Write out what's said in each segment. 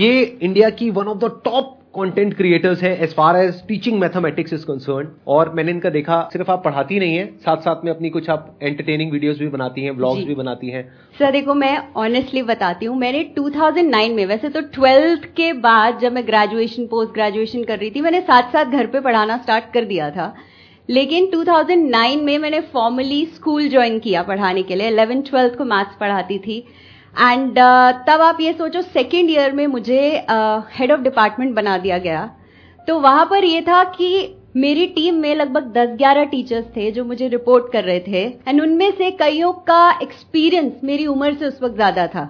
ये इंडिया की one of the top content creators है as far as teaching mathematics is concern. और मैंने इनका देखा, सिर्फ आप पढ़ाती नहीं है, साथ साथ में अपनी कुछ आप एंटरटेनिंग वीडियोस भी बनाती हैं, व्लॉग्स भी बनाती हैं। सर देखो, मैं ऑनेस्टली बताती हूँ, मैंने 2009 में, वैसे तो 12th के बाद जब मैं ग्रेजुएशन पोस्ट ग्रेजुएशन कर रही थी, मैंने साथ साथ घर पे पढ़ाना स्टार्ट कर दिया था, लेकिन 2009 में मैंने फॉर्मली स्कूल ज्वाइन किया पढ़ाने के लिए। 11th 12th को मैथ्स पढ़ाती थी एंड तब आप ये सोचो सेकेंड ईयर में मुझे हेड ऑफ डिपार्टमेंट बना दिया गया। तो वहाँ पर ये था कि मेरी टीम में लगभग 10-11 टीचर्स थे जो मुझे रिपोर्ट कर रहे थे एंड उनमें से कईयों का एक्सपीरियंस मेरी उम्र से उस वक्त ज़्यादा था।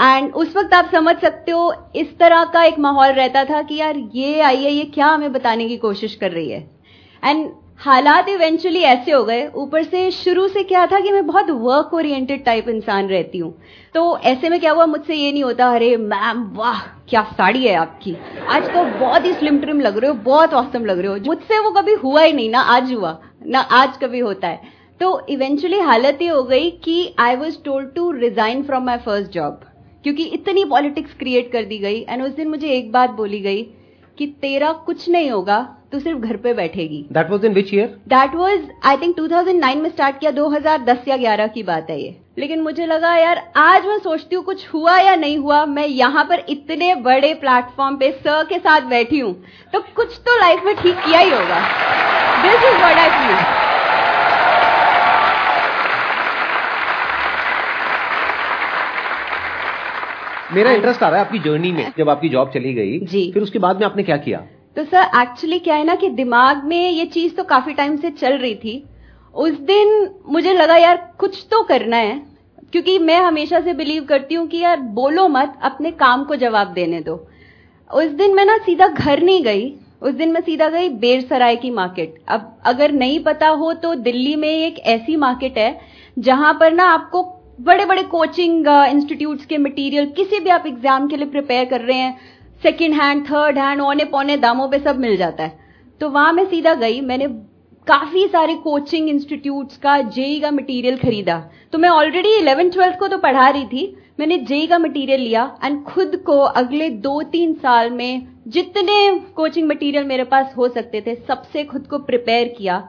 एंड उस वक्त आप समझ सकते हो इस तरह का एक माहौल रहता था कि यार ये आई है, ये क्या हमें बताने की कोशिश कर रही है। एंड हालात इवेंचुअली ऐसे हो गए, ऊपर से शुरू से क्या था कि मैं बहुत वर्क ओरिएंटेड टाइप इंसान रहती हूँ, तो ऐसे में क्या हुआ, मुझसे ये नहीं होता अरे मैम वाह क्या साड़ी है आपकी, आज तो बहुत ही स्लिम ट्रिम लग रहे हो, बहुत ऑसम लग रहे हो। मुझसे वो कभी हुआ ही नहीं, ना आज हुआ ना आज कभी होता है। तो इवेंचुअली हालत ये हो गई कि I was told to resign from my first job, क्योंकि इतनी पॉलिटिक्स क्रिएट कर दी गई। एंड उस दिन मुझे एक बात बोली गई कि तेरा कुछ नहीं होगा, तो सिर्फ घर पे बैठेगी। That was in which year? That was I think 2009 में स्टार्ट किया, 2010 या 11 की बात है ये। लेकिन मुझे लगा यार आज मैं सोचती हूँ कुछ हुआ या नहीं हुआ, मैं यहाँ पर इतने बड़े प्लेटफॉर्म पे सर के साथ बैठी हूँ, तो कुछ तो लाइफ में ठीक किया ही होगा। This is what I feel। मेरा इंटरेस्ट आ रहा है आपकी जर्नी में, जब आपकी जॉब चली गई जी, फिर उसके बाद में आपने क्या किया? तो सर एक्चुअली क्या है ना कि दिमाग में ये चीज तो काफी टाइम से चल रही थी। उस दिन मुझे लगा यार कुछ तो करना है, क्योंकि मैं हमेशा से बिलीव करती हूँ कि यार बोलो मत, अपने काम को जवाब देने दो। उस दिन मैं ना सीधा घर नहीं गई, उस दिन मैं सीधा गई बेरसराय की मार्केट। अब अगर नहीं पता हो तो दिल्ली में एक ऐसी मार्केट है जहां पर ना आपको बड़े बड़े कोचिंग इंस्टीट्यूट्स के मटेरियल, किसी भी आप एग्जाम के लिए प्रिपेयर कर रहे हैं, सेकेंड हैंड थर्ड हैंड औने पौने दामों पे सब मिल जाता है। तो वहां मैं सीधा गई, मैंने काफी सारे कोचिंग इंस्टीट्यूट्स का जेई का मटेरियल खरीदा। तो मैं ऑलरेडी 11th 12th को तो पढ़ा रही थी, मैंने जेई का मटेरियल लिया एंड खुद को अगले 2-3 साल में जितने कोचिंग मटेरियल मेरे पास हो सकते थे सबसे खुद को प्रिपेयर किया।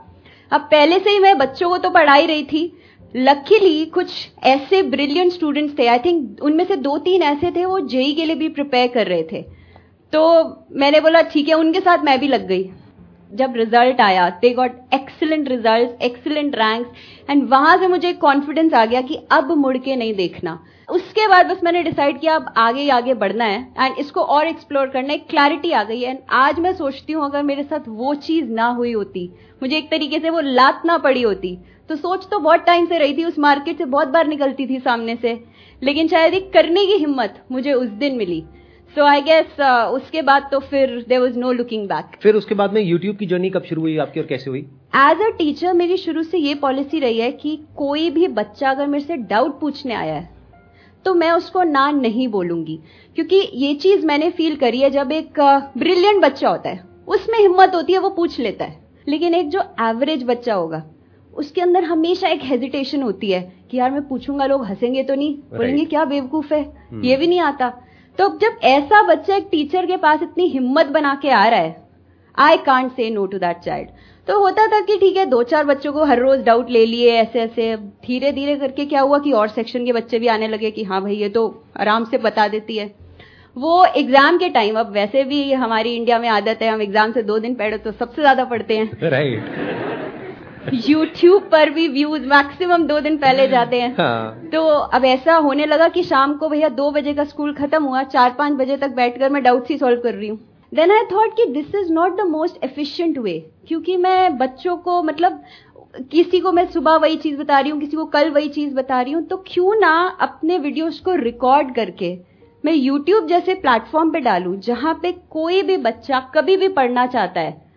अब पहले से ही मैं बच्चों को तो पढ़ा ही रही थी, लकीली कुछ ऐसे ब्रिलियंट स्टूडेंट्स थे, आई थिंक उनमें से 2-3 ऐसे थे वो जेई के लिए भी प्रिपेयर कर रहे थे। तो मैंने बोला ठीक है, उनके साथ मैं भी लग गई। जब रिजल्ट आया, they got excellent result, excellent ranks, and वहां से मुझे कॉन्फिडेंस आ गया कि अब मुड़ के नहीं देखना। उसके बाद बस मैंने डिसाइड किया अब आगे ही आगे बढ़ना है एंड इसको और एक्सप्लोर करना है। क्लैरिटी आ गई है एंड आज मैं सोचती हूँ अगर मेरे साथ वो चीज ना हुई होती, मुझे एक तरीके से वो लात ना पड़ी होती, तो सोच तो बहुत टाइम से रही थी, उस मार्केट से बहुत बार निकलती थी सामने से, लेकिन शायद एक करने की हिम्मत मुझे उस दिन मिली। So I guess उसके बाद तो फिर there was no looking back। फिर उसके बाद में YouTube की जर्नी कब शुरू हुई आपकी और कैसे हुई? As a teacher मेरी शुरू से ये पॉलिसी रही है कि कोई भी बच्चा अगर मेरे से डाउट पूछने आया है तो मैं उसको ना नहीं बोलूंगी, क्योंकि ये चीज मैंने फील करी है जब एक ब्रिलियंट बच्चा होता है उसमें हिम्मत होती है, वो पूछ लेता है, लेकिन एक जो एवरेज बच्चा होगा उसके अंदर हमेशा एक हेजिटेशन होती है कि यार मैं पूछूंगा लोग हंसेंगे तो नहीं, बोलेंगे क्या बेवकूफ है, ये भी नहीं आता। तो जब ऐसा बच्चा एक टीचर के पास इतनी हिम्मत बना के आ रहा है, I can't say no to that child. तो होता था कि ठीक है 2-4 बच्चों को हर रोज डाउट ले लिए, ऐसे ऐसे धीरे धीरे करके क्या हुआ कि और सेक्शन के बच्चे भी आने लगे कि हाँ भाई ये तो आराम से बता देती है। वो एग्जाम के टाइम, अब वैसे भी हमारी इंडिया में आदत है हम एग्जाम से 2 दिन पहले तो सबसे ज्यादा पढ़ते हैं, राइट। यूट्यूब पर भी व्यूज मैक्सिमम 2 दिन पहले जाते हैं। हाँ। तो अब ऐसा होने लगा कि शाम को भैया 2 बजे का स्कूल खत्म हुआ, 4-5 बजे तक बैठकर मैं डाउट्स ही सॉल्व कर रही हूँ। देन आई थॉट कि this is not the most efficient way, क्योंकि मैं बच्चों को मतलब किसी को मैं सुबह वही चीज बता रही हूँ, किसी को कल वही चीज बता रही हूँ, तो क्यों ना अपने वीडियोज को रिकॉर्ड करके मैं यूट्यूब जैसे प्लेटफॉर्म पे डालू जहाँ पे कोई भी बच्चा कभी भी पढ़ना चाहता है।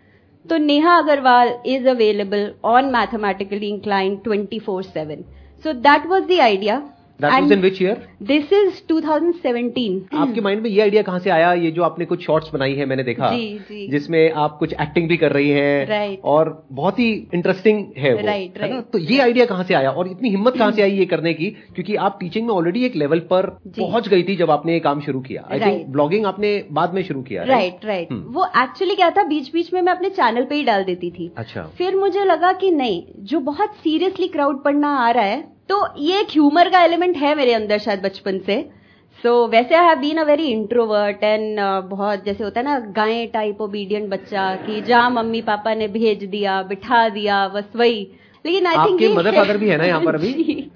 तो Neha Agarwal is available on mathematically inclined 24/7। So that was the idea. That was in which year? This is 2017. आपके माइंड में ये आइडिया कहाँ से आया? ये जो आपने कुछ शॉर्ट्स बनाई है मैंने देखा, जी. जिसमें आप कुछ एक्टिंग भी कर रही हैं, right. और बहुत ही इंटरेस्टिंग है वो, right. है ना? तो ये आइडिया कहाँ से आया और इतनी हिम्मत कहाँ से आई ये करने की? क्योंकि आप टीचिंग में ऑलरेडी एक लेवल पर पहुंच गई थी जब आपने ये काम शुरू किया. आई थिंक ब्लॉगिंग आपने बाद में शुरू किया, राइट राइट. वो एक्चुअली क्या था, बीच बीच में मैं अपने चैनल पे ही डाल देती थी. अच्छा. फिर मुझे लगा कि नहीं, जो बहुत सीरियसली क्राउड पढ़ना आ रहा है, तो ये एक ह्यूमर का एलिमेंट है मेरे अंदर शायद बचपन से. सो वैसे I have been a very introvert and बहुत, जैसे होता है ना, गाय टाइप ओबीडियंट बच्चा कि जहाँ मम्मी पापा ने भेज दिया, बिठा दिया, बस वही. लेकिन आई थिंक आपके मदर फादर भी है ना यहाँ पर अभी.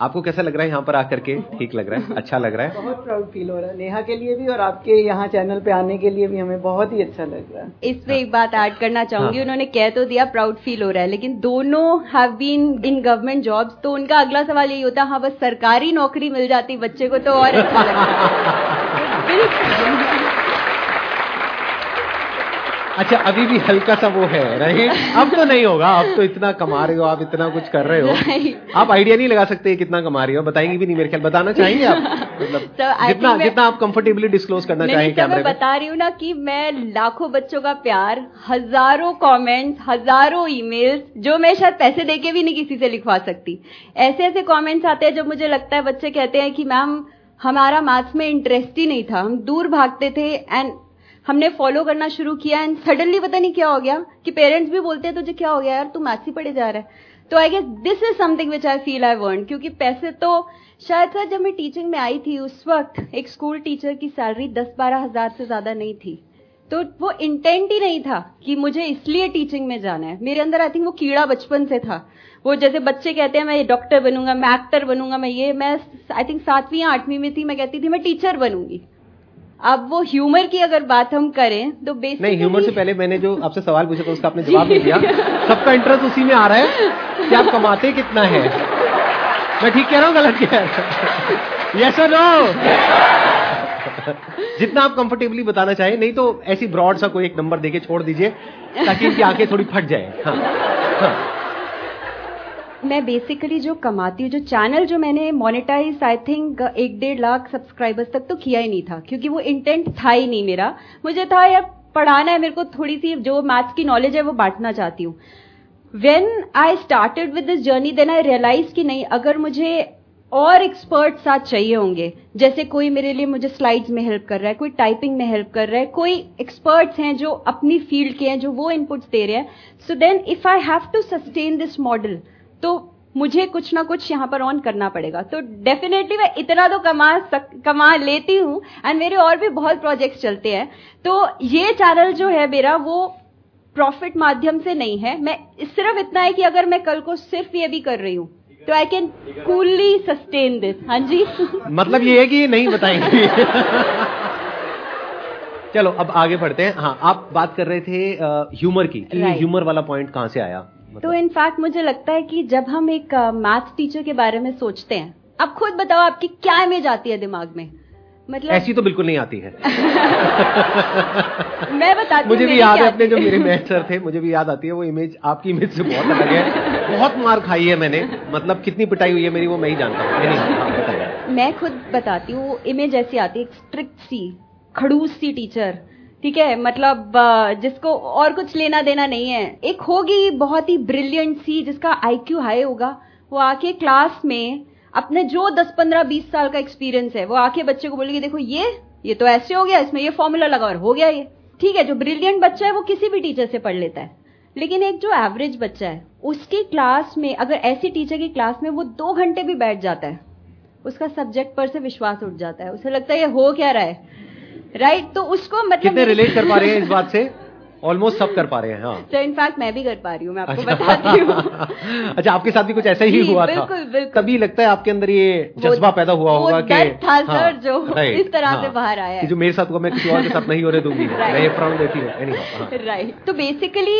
आपको कैसा लग रहा है यहाँ पर आकर के? ठीक लग रहा है, अच्छा लग रहा है. बहुत प्राउड फील हो रहा है नेहा के लिए भी और आपके यहाँ चैनल पे आने के लिए भी हमें बहुत ही अच्छा लग रहा है. इस पे एक बात ऐड करना चाहूंगी. उन्होंने कह तो दिया प्राउड फील हो रहा है, लेकिन दोनों have been in government jobs, तो उनका अगला सवाल यही होता है, हाँ बस सरकारी नौकरी मिल जाती बच्चे को तो और अच्छा लगता. अच्छा, अभी भी हल्का सा वो है, राइट? अब तो नहीं होगा, अब तो इतना कमा रहे हो आप, इतना कुछ कर रहे हो, आप आइडिया नहीं लगा सकते कितना कमा रहे हो. बताएंगे भी नहीं मेरे ख्याल. बताना चाहिए आप, मतलब जितना आप कंफर्टेबली डिस्क्लोज करना चाहें कैमरे में. बता रही हूँ ना कि मैं लाखों बच्चों का प्यार, हजारों कॉमेंट्स, हजारों ईमेल्स, जो मैं शायद पैसे देके भी नहीं किसी से लिखवा सकती. ऐसे ऐसे कॉमेंट्स आते हैं जब मुझे लगता है बच्चे कहते हैं कि मैम हमारा मैथ्स में इंटरेस्ट ही नहीं था, हम दूर भागते थे एंड हमने फॉलो करना शुरू किया एंड सडनली पता नहीं क्या हो गया कि पेरेंट्स भी बोलते हैं तुझे क्या हो गया यार, तू मैथ्स ही पढ़े जा रहा है. तो I guess this is something which I feel I earn. क्योंकि पैसे तो शायद सर जब मैं टीचिंग में आई थी उस वक्त एक स्कूल टीचर की सैलरी 10-12 हजार से ज्यादा नहीं थी, तो वो इंटेंट ही नहीं था कि मुझे इसलिए टीचिंग में जाना है. मेरे अंदर आई थिंक वो कीड़ा बचपन से था. वो जैसे बच्चे कहते हैं मैं डॉक्टर बनूंगा, मैं एक्टर बनूंगा, मैं ये, मैं आई थिंक 7वीं या 8वीं में थी, मैं कहती थी मैं टीचर बनूंगी. अब वो ह्यूमर की अगर बात हम करें तो बेसिकली नहीं, ह्यूमर से पहले मैंने जो आपसे सवाल पूछा था उसका आपने जवाब नहीं दिया. सबका इंटरेस्ट उसी में आ रहा है कि आप कमाते कितना है. मैं ठीक कह रहा हूँ, गलत कह रहा हूँ? यस और नो, जितना आप कंफर्टेबली बताना चाहें. नहीं तो ऐसी ब्रॉड सा कोई एक नंबर देके छोड़ दीजिए ताकि इनकी आंखें थोड़ी फट जाए. हाँ, हाँ. मैं बेसिकली जो कमाती हूँ, जो चैनल जो मैंने monetize I think 1-1.5 lakh subscribers तक तो किया ही नहीं था, क्योंकि वो इंटेंट था ही नहीं मेरा. मुझे था यार पढ़ाना है, मेरे को थोड़ी सी जो मैथ्स की नॉलेज है वो बांटना चाहती हूँ. When I started with this journey then I realise कि नहीं, अगर मुझे और एक्सपर्ट साथ चाहिए होंगे, जैसे कोई मेरे लिए मुझे स्लाइड्स में हेल्प कर रहा है, कोई टाइपिंग में हेल्प कर रहा है, कोई एक्सपर्ट्स हैं जो अपनी फील्ड के हैं जो वो इनपुट्स दे रहे हैं, so then if I have to sustain this model तो मुझे कुछ ना कुछ यहाँ पर ऑन करना पड़ेगा. तो डेफिनेटली मैं इतना तो कमा लेती हूँ एंड मेरे और भी बहुत प्रोजेक्ट्स चलते हैं. तो ये चैनल जो है मेरा वो प्रॉफिट माध्यम से नहीं है. मैं सिर्फ इतना है कि अगर मैं कल को सिर्फ ये भी कर रही हूँ तो I can coolly sustain this. हाँ जी. मतलब ये है कि नहीं बताएंगे. चलो अब आगे बढ़ते हैं. हाँ, आप बात कर रहे थे ह्यूमर की, ह्यूमर वाला पॉइंट कहाँ से आया? तो इनफैक्ट मुझे लगता है कि जब हम एक मैथ टीचर के बारे में सोचते हैं, आप खुद बताओ आपकी क्या इमेज आती है दिमाग में? मतलब ऐसी तो बिल्कुल नहीं आती है. मैं बताती हूँ, मुझे भी याद है अपने जो मेरे मैथ सर थे, मुझे भी याद आती है वो इमेज. आपकी इमेज से बहुत अलग है. बहुत मार खाई है मैंने, मतलब कितनी पिटाई हुई है मेरी वो मैं ही जानता हूँ. मैं खुद बताती हूँ, इमेज ऐसी आती है, स्ट्रिक्ट सी, खड़ूस सी टीचर, ठीक है, मतलब जिसको और कुछ लेना देना नहीं है. एक होगी बहुत ही ब्रिलियंट सी जिसका आईक्यू हाई होगा, वो आके क्लास में अपने जो 10-15-20 साल का एक्सपीरियंस है वो आके बच्चे को बोलेगी देखो ये तो ऐसे हो गया, इसमें ये फॉर्मूला लगा और हो गया ये. ठीक है, जो ब्रिलियंट बच्चा है वो किसी भी टीचर से पढ़ लेता है, लेकिन एक जो एवरेज बच्चा है उसकी क्लास में अगर ऐसी टीचर की क्लास में वो 2 घंटे भी बैठ जाता है, उसका सब्जेक्ट पर से विश्वास उठ जाता है. उसे लगता है ये हो क्या रहा है, राइट तो उसको मतलब कितने रिलेट कर पा रहे हैं इस बात से? ऑलमोस्ट सब कर पा रहे हैं. हाँ, तो इनफैक्ट मैं भी कर पा रही हूँ, मैं आपको बताती हूँ. अच्छा, आपके साथ भी कुछ ऐसा ही हुआ? बिल्कुल, था बिल्कुल. तभी लगता है आपके अंदर ये जज्बा पैदा हुआ होगा कि था सर जो इस तरह से बाहर आया है, जो मेरे साथ हुआ मैं किसी और के साथ नहीं होने दूंगी, मैं ये प्रॉब्लम देती हूँ, राइट. तो बेसिकली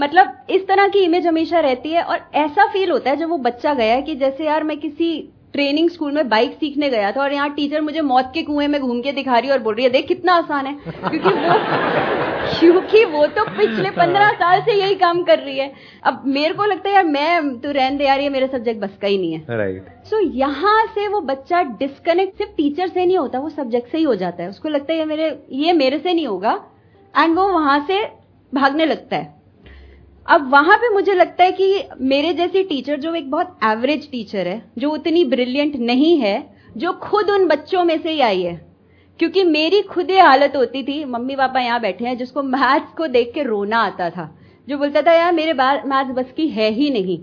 मतलब इस तरह की इमेज हमेशा रहती है और ऐसा फील होता है जब वो बच्चा गया कि जैसे यार मैं किसी ट्रेनिंग स्कूल में बाइक सीखने गया था और यहाँ टीचर मुझे मौत के कुएं में घूम के दिखा रही है और बोल रही है देख कितना आसान है, क्योंकि वो तो पिछले 15 साल से यही काम कर रही है। अब मेरे को लगता है यार मैं तो रहने दे यार, ये मेरा सब्जेक्ट बस का ही नहीं है। राइट। सो यहाँ से वो बच्चा डिस्कनेक्ट सिर्फ टीचर से नहीं होता, वो सब्जेक्ट से ही हो जाता है। उसको लगता है ये मेरे से नहीं होगा, एंड वो वहां से भागने लगता है। अब वहां पे मुझे लगता है कि मेरे जैसी टीचर जो एक बहुत एवरेज टीचर है, जो उतनी ब्रिलियंट नहीं है, जो खुद उन बच्चों में से ही आई है, क्योंकि मेरी खुद ये हालत होती थी। मम्मी पापा यहाँ बैठे हैं जिसको मैथ्स को देख के रोना आता था, जो बोलता था यार मेरे मैथ्स बस की है ही नहीं।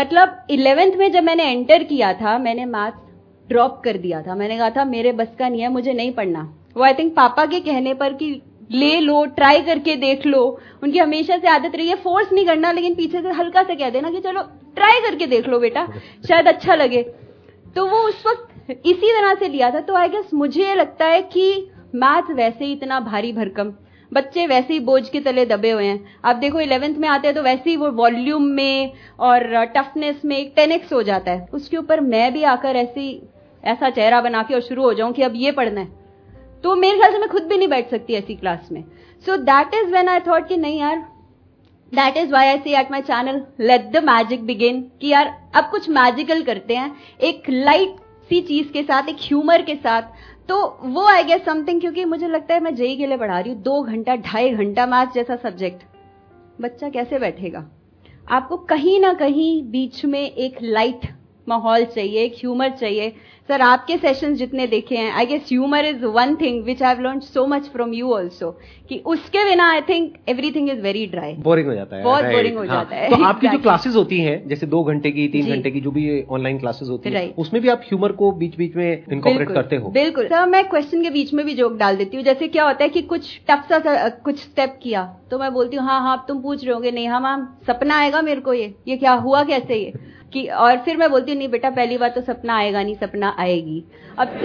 मतलब 11th में जब मैंने एंटर किया था, मैंने मैथ्स ड्रॉप कर दिया था। मैंने कहा था मेरे बस का नहीं है, मुझे नहीं पढ़ना। वो आई थिंक पापा के कहने पर कि ले लो, ट्राई करके देख लो। उनकी हमेशा से आदत रही है फोर्स नहीं करना, लेकिन पीछे से हल्का सा कह देना कि चलो ट्राई करके देख लो बेटा, शायद अच्छा लगे। तो वो उस वक्त इसी तरह से लिया था। तो आई गेस मुझे लगता है कि मैथ वैसे ही इतना भारी भरकम, बच्चे वैसे ही बोझ के तले दबे हुए हैं। आप देखो 11th में आते हैं तो वैसे ही वो वॉल्यूम में और टफनेस में एक 10x हो जाता है। उसके ऊपर मैं भी आकर ऐसा चेहरा बना के और शुरू हो जाऊं कि अब ये पढ़ना है, तो मेरे ख्याल से मैं खुद भी नहीं बैठ सकती ऐसी क्लास में। So that is when I thought कि नहीं यार, that is why I say at my channel let the magic begin, कि यार अब कुछ मैजिकल करते हैं एक लाइट सी चीज के साथ, एक ह्यूमर के साथ। तो वो आई गेस समथिंग, क्योंकि मुझे लगता है मैं जेई के लिए पढ़ा रही हूँ 2 घंटा 2.5 घंटा मैथ्स जैसा सब्जेक्ट, बच्चा कैसे बैठेगा? आपको कहीं ना कहीं बीच में एक लाइट माहौल चाहिए, एक ह्यूमर चाहिए। सर आपके सेशंस जितने देखे हैं, I guess humour is one thing which I have learn so much from you also, कि उसके बिना I think everything is very dry, boring हो जाता है, बहुत बोरिंग हो जाता है। तो आपकी जो क्लासेस होती हैं जैसे 2 घंटे की 3 घंटे की जो भी ऑनलाइन क्लासेस होती है, उसमें भी आप ह्यूमर को बीच बीच में इनकॉर्पोरेट करते हो? बिल्कुल सर, मैं क्वेश्चन के बीच में भी जोक डाल देती हूँ। जैसे क्या होता है कि कुछ टफ सा कुछ स्टेप किया तो मैं बोलती हूँ हाँ आप तुम पूछ रहे होगे नेहा मैम, सपना आएगा मेरे को ये क्या हुआ कैसे ये कि, और फिर मैं बोलती हूँ नहीं बेटा पहली बार तो सपना आएगा नहीं, सपना आएगी। अब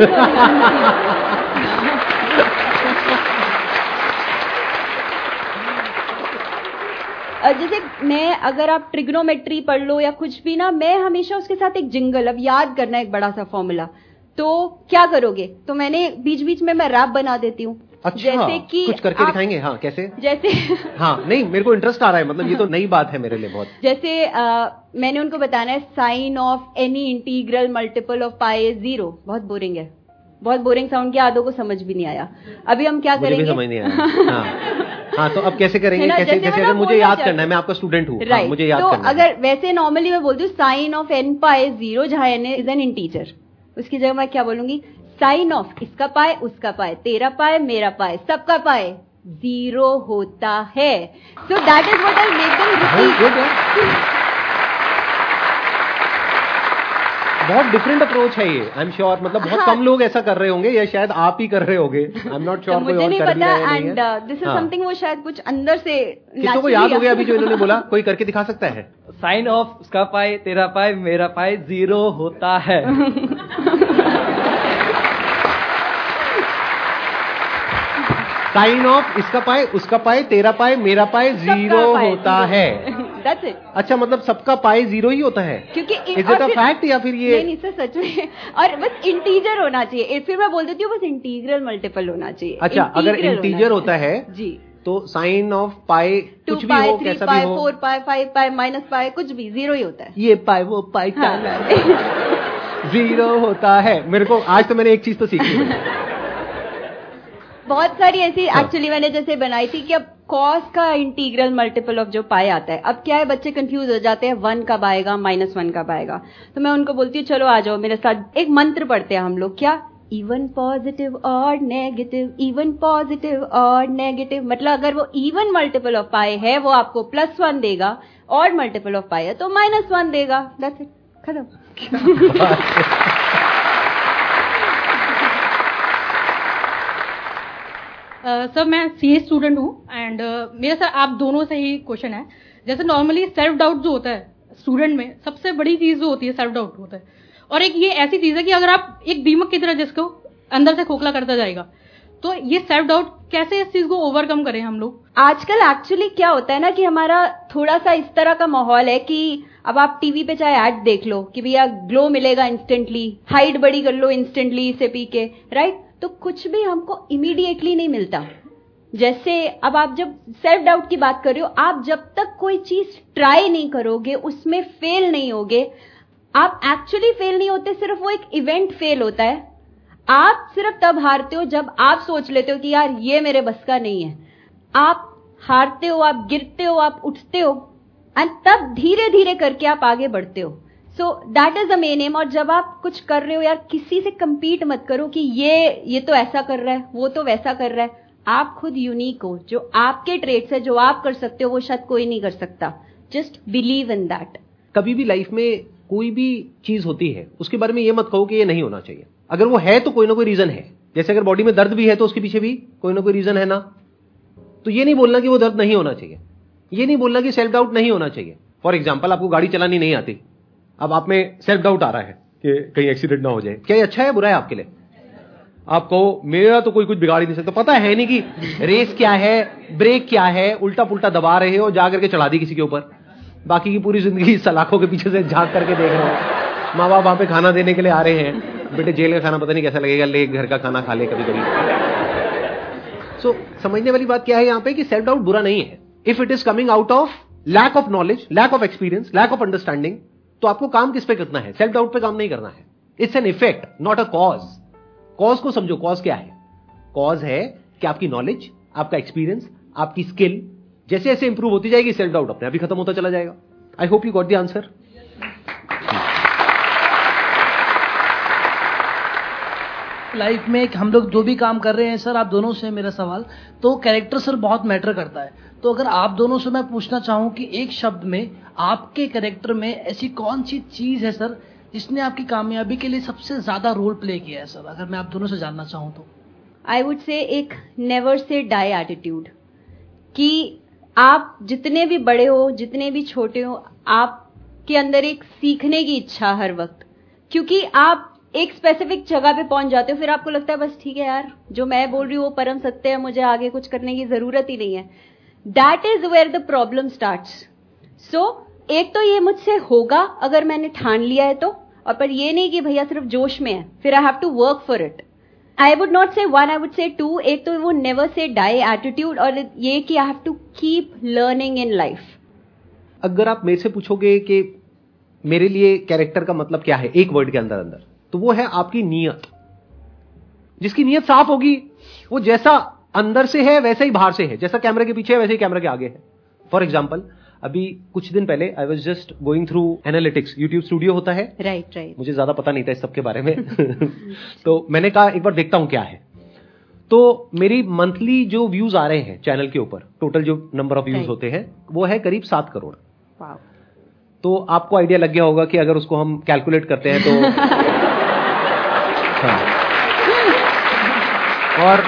जैसे मैं अगर आप ट्रिग्नोमेट्री पढ़ लो या कुछ भी ना, मैं हमेशा उसके साथ एक जिंगल, अब याद करना एक बड़ा सा फॉर्मूला तो क्या करोगे, तो मैंने बीच बीच में मैं रैप बना देती हूँ। अच्छा, जैसे कि कुछ करके दिखाएंगे? हाँ कैसे? जैसे हाँ नहीं मेरे को इंटरेस्ट आ रहा है, मतलब ये तो नई बात है मेरे लिए बहुत। जैसे मैंने उनको बताना है sine of any integral multiple of pi is 0। बहुत बोरिंग है, बहुत बोरिंग साउंड, क्या आदों को समझ भी नहीं आया। अभी हम क्या करेंगे, समझ नहीं आया। हाँ तो अब कैसे करेंगे, कैसे अगर मुझे याद करना है, मैं आपका स्टूडेंट हूँ, मुझे याद करना है। अगर वैसे नॉर्मली मैं बोलती हूँ sine of n pi is 0 जहाँ एन इज एन इंटीजर, उसकी जगह मैं क्या बोलूंगी, साइन ऑफ इसका पाए उसका पाए तेरा पाए मेरा पाए सबका पाए 0 होता है। So that is what I make them repeat. बहुत डिफरेंट अप्रोच है ये, आई एम श्योर, मतलब बहुत कम लोग ऐसा कर रहे होंगे या शायद आप ही कर रहे होंगे, आई एम नॉट श्योर। मुझे नहीं पता, एंड दिस इज समथिंग वो शायद कुछ अंदर से किसी को याद हो गया अभी जो इन्होंने बोला। कोई करके दिखा सकता है? साइन ऑफ उसका पाए तेरा पाए मेरा पाए 0 होता है। साइन ऑफ इसका पाए उसका पाए तेरा पाए मेरा पाए 0 होता है। That's it. अच्छा, मतलब सबका पाए 0 ही होता है, क्योंकि इज इट अ फैक्ट या फिर ये नहीं, सच में। और बस इंटीजर होना चाहिए, फिर मैं बोल देती हूँ बस इंटीग्रल मल्टीपल होना चाहिए। अच्छा, अगर इंटीजर होता है जी तो साइन ऑफ पाए 2 पाए 3 पाए 4 पाए 5 पाए -5 पाए कुछ भी 0 ही होता है। ये पाए वो पाए 0 होता है। मेरे को आज तो मैंने एक चीज तो सीखी, बहुत सारी ऐसी एक्चुअली मैंने जैसे बनाई थी कि अब कॉस का इंटीग्रल मल्टीपल ऑफ जो पाए आता है, अब क्या है बच्चे कंफ्यूज हो जाते हैं 1 कब आएगा -1 कब आएगा, तो मैं उनको बोलती हूँ चलो आ जाओ मेरे साथ एक मंत्र पढ़ते हैं हम लोग। क्या? इवन पॉजिटिव और नेगेटिव, इवन पॉजिटिव और नेगेटिव। मतलब अगर वो इवन मल्टीपल ऑफ पाए है वो आपको +1 देगा, और मल्टीपल ऑफ पाए है तो -1 देगा। दैट्स इट, खत्म। सर मैं सीए स्टूडेंट हूँ, एंड मेरा सर आप दोनों से ही क्वेश्चन है। जैसे नॉर्मली सेल्फ डाउट जो होता है स्टूडेंट में, सबसे बड़ी चीज जो होती है सेल्फ डाउट होता है, और एक ये ऐसी चीज है कि अगर आप एक दीमक की तरह जिसको अंदर से खोखला करता जाएगा, तो ये सेल्फ डाउट कैसे इस चीज को ओवरकम करें हम लोग? आजकल एक्चुअली क्या होता है ना कि हमारा थोड़ा सा इस तरह का माहौल है कि अब आप टीवी पे चाहे ऐड देख लो कि भैया ग्लो मिलेगा इंस्टेंटली, हाइट बड़ी कर लो इंस्टेंटली इसे पी के, राइट? तो कुछ भी हमको इमीडिएटली नहीं मिलता। जैसे अब आप जब सेल्फ डाउट की बात कर रहे हो, आप जब तक कोई चीज ट्राई नहीं करोगे, उसमें फेल नहीं होगे, आप एक्चुअली फेल नहीं होते, सिर्फ वो एक इवेंट फेल होता है। आप सिर्फ तब हारते हो जब आप सोच लेते हो कि यार ये मेरे बस का नहीं है। आप हारते हो, आप गिरते हो, आप उठते हो, एंड तब धीरे धीरे करके आप आगे बढ़ते हो। So that is the main aim. और जब आप कुछ कर रहे हो यार, किसी से कंपीट मत करो कि ये तो ऐसा कर रहा है, वो तो वैसा कर रहा है। आप खुद यूनिक हो, जो आपके ट्रेड्स है, जो आप कर सकते हो वो शायद कोई नहीं कर सकता। Just believe in that. कभी भी लाइफ में कोई भी चीज होती है उसके बारे में ये मत कहो कि ये नहीं होना चाहिए, अगर वो है तो कोई ना कोई रीजन है। जैसे अगर बॉडी में दर्द भी है तो उसके पीछे भी कोई ना कोई रीजन है ना। तो ये नहीं बोलना कि वो दर्द नहीं होना चाहिए, ये नहीं बोलना कि सेल्फ डाउट नहीं होना चाहिए। फॉर एग्जाम्पल, आपको गाड़ी चलानी नहीं आती, अब आप में सेल्फ डाउट आ रहा है कि कहीं एक्सीडेंट ना हो जाए। क्या ये अच्छा है, बुरा है आपके लिए? आप कहो मेरा तो कोई कुछ बिगाड़ ही नहीं सकता, पता है नहीं कि रेस क्या है, ब्रेक क्या है, उल्टा पुल्टा दबा रहे हो, जा करके चढ़ा दी किसी के ऊपर, बाकी की पूरी जिंदगी सलाखों के पीछे से झांक करके देख रहे हो। माँ बाप वहां पे खाना देने के लिए आ रहे हैं, बेटे जेल का खाना पता नहीं कैसा लगेगा, ले घर का खाना खा ले कभी कभी। सो समझने वाली बात क्या है यहाँ पे कि सेल्फ डाउट बुरा नहीं है। If it is coming out of lack of knowledge, lack of experience, lack of understanding, तो आपको काम किस पे करना है? सेल्फ डाउट पे काम नहीं करना है। It's an effect, not a cause. Cause को समझो, कॉज क्या है? कॉज है कि आपकी नॉलेज, आपका एक्सपीरियंस, आपकी स्किल जैसे जैसे इंप्रूव होती जाएगी, सेल्फ डाउट अपने आप ही खत्म होता चला जाएगा। I hope you got the answer. Life में हम लोग जो भी काम कर रहे हैं सर, आप दोनों से मेरा सवाल, तो कैरेक्टर सर बहुत मैटर करता है। तो अगर आप दोनों से मैं पूछना चाहूं कि एक शब्द में आपके कैरेक्टर में ऐसी कौन सी चीज है सर जिसने आपकी कामयाबी के लिए सबसे ज्यादा रोल प्ले किया है सर, अगर मैं आप दोनों से जानना चाहूं तो? आई वुड से एक नेवर से डाई एटीट्यूड, कि आप जितने भी बड़े हो, जितने भी छोटे हो, आपके अंदर एक सीखने की इच्छा हर वक्त, क्योंकि आप एक स्पेसिफिक जगह पे पहुंच जाते हो, फिर आपको लगता है बस ठीक है यार, जो मैं बोल रही हूँ वो परम सत्य है, मुझे आगे कुछ करने की जरूरत ही नहीं है। That is where the problem starts. So एक तो ये मुझसे होगा अगर मैंने ठान लिया है तो, और पर ये नहीं कि भैया सिर्फ जोश में है, फिर I have to work for it. I would not say one, I would say two. एक तो वो नेवर से डाई एटीट्यूड, और ये कि I have to keep learning in life. अगर आप मेरे से पूछोगे कि मेरे लिए कैरेक्टर का मतलब क्या है एक वर्ड के अंदर अंदर, तो वो है आपकी नीयत। जिसकी नीयत साफ होगी वो जैसा अंदर से है वैसा ही बाहर से है, जैसा कैमरे के पीछे है वैसे ही कैमरे के आगे है। फॉर एग्जाम्पल, अभी कुछ दिन पहले I was just going through analytics, YouTube studio होता है, राइट। मुझे ज्यादा पता नहीं था इस सबके बारे में तो मैंने कहा एक बार देखता हूं क्या है। तो मेरी मंथली जो व्यूज आ रहे हैं चैनल के ऊपर, टोटल जो नंबर ऑफ व्यूज होते हैं वो है करीब 7 करोड़। तो आपको आइडिया लग गया होगा कि अगर उसको हम कैलकुलेट करते हैं तो और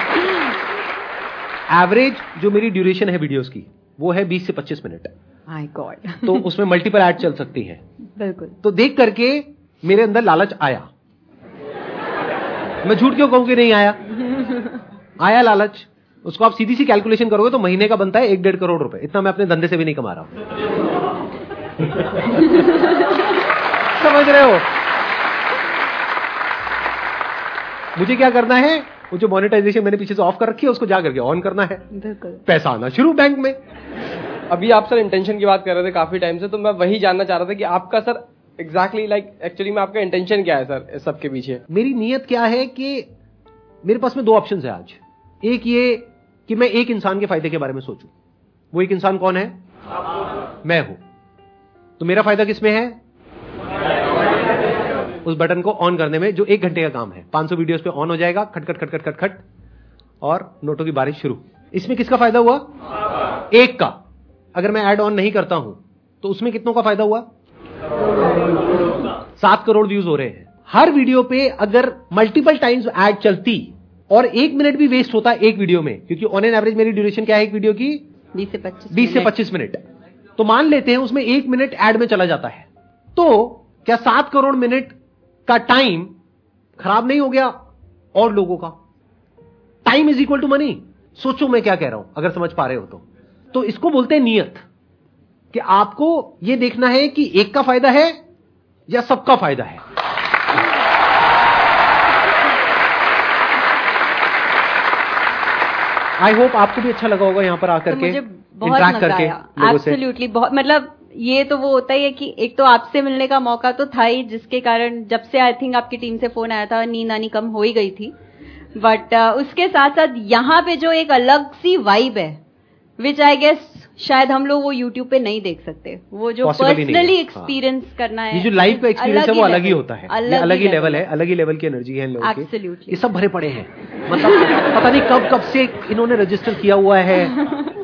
एवरेज जो मेरी ड्यूरेशन है वीडियोस की वो है 20 से 25 मिनट। My God. तो उसमें मल्टीपल ऐड चल सकती है। बिल्कुल। तो देख करके मेरे अंदर लालच आया। मैं झूठ क्यों कहूं कि नहीं आया, आया लालच। उसको आप सीधी सी कैलकुलेशन करोगे तो महीने का बनता है 1.5 करोड़ रुपए। इतना मैं अपने धंधे से भी नहीं कमा रहा हूं समझ रहे हो? मुझे क्या करना है, वो जो मोनेटाइजेशन मैंने पीछे से ऑफ कर रखी है उसको जा करके ऑन करना है, पैसा आना शुरू बैंक में। अभी आप सर इंटेंशन की बात कर रहे थे काफी टाइम से, तो मैं वही जानना चाह रहा था कि आपका सर एग्जैक्टली एक्चुअली में आपका इंटेंशन क्या है सर इस सबके पीछे? मेरी नीयत क्या है कि मेरे पास में 2 ऑप्शन है आज। एक ये कि मैं एक इंसान के फायदे के बारे में सोचूं। वो एक इंसान कौन है? मैं हूं। तो मेरा फायदा किसमें है? उस बटन को ऑन करने में, जो 1 घंटे का काम है। 500 वीडियोस पे ऑन हो जाएगा, खटखट खटखट खटखट, और नोटों की बारिश शुरू। इसमें किसका फायदा हुआ? एक का। अगर मैं ऐड ऑन नहीं करता हूं तो उसमें कितनों का फायदा हुआ? 7 करोड़ व्यूज हो रहे हैं हर वीडियो पे। अगर मल्टीपल टाइम्स ऐड चलती और 1 मिनट भी वेस्ट होता एक वीडियो में, क्योंकि ऑन एन एवरेज मेरी ड्यूरेशन क्या है एक वीडियो की 20 से 25 मिनट, तो मान लेते हैं उसमें 1 मिनट ऐड में चला जाता है, तो क्या 7 करोड़ मिनट का टाइम खराब नहीं हो गया? और लोगों का time is equal to money. सोचो मैं क्या कह रहा हूं, अगर समझ पा रहे हो तो इसको बोलते हैं नियत। कि आपको ये देखना है कि एक का फायदा है या सबका फायदा है। आई होप आपको भी अच्छा लगा होगा यहाँ पर आकर के इंटरैक्ट करके लोगों से। एब्सोल्युटली, बहुत, मतलब ये तो वो होता ही है कि एक तो आपसे मिलने का मौका तो था ही, जिसके कारण जब से आई थिंक आपकी टीम से फोन आया था नींद आनी कम हो ही गई थी, बट उसके साथ साथ यहाँ पे जो एक अलग सी वाइब है विच आई गेस शायद हम लोग वो YouTube पे नहीं देख सकते, वो जो पर्सनली एक्सपीरियंस करना है, ये जो लाइफ का एक्सपीरियंस है वो अलग ही होता है, अलग ही लेवल है, अलग ही लेवल की एनर्जी है इन लोगों की। एब्सोल्युटली, ये सब भरे पड़े हैं, मतलब पता नहीं कब कब से इन्होंने रजिस्टर किया हुआ है,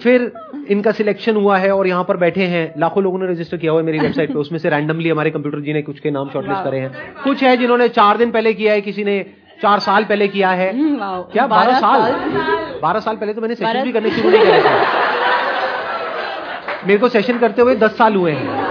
फिर इनका सिलेक्शन हुआ है और यहाँ पर बैठे हैं। लाखों लोगों ने रजिस्टर किया हुआ है मेरी वेबसाइट पे, उसमें से रैंडमली हमारे कंप्यूटर जी ने कुछ के नाम शॉर्टलिस्ट करे हैं, कुछ है जिन्होंने 4 दिन पहले किया है, किसी ने 4 साल पहले किया है, क्या 12 साल पहले तो मैंने सेशन भी करने शुरू नहीं किया था, मेरे को सेशन करते हुए 10 साल हुए हैं।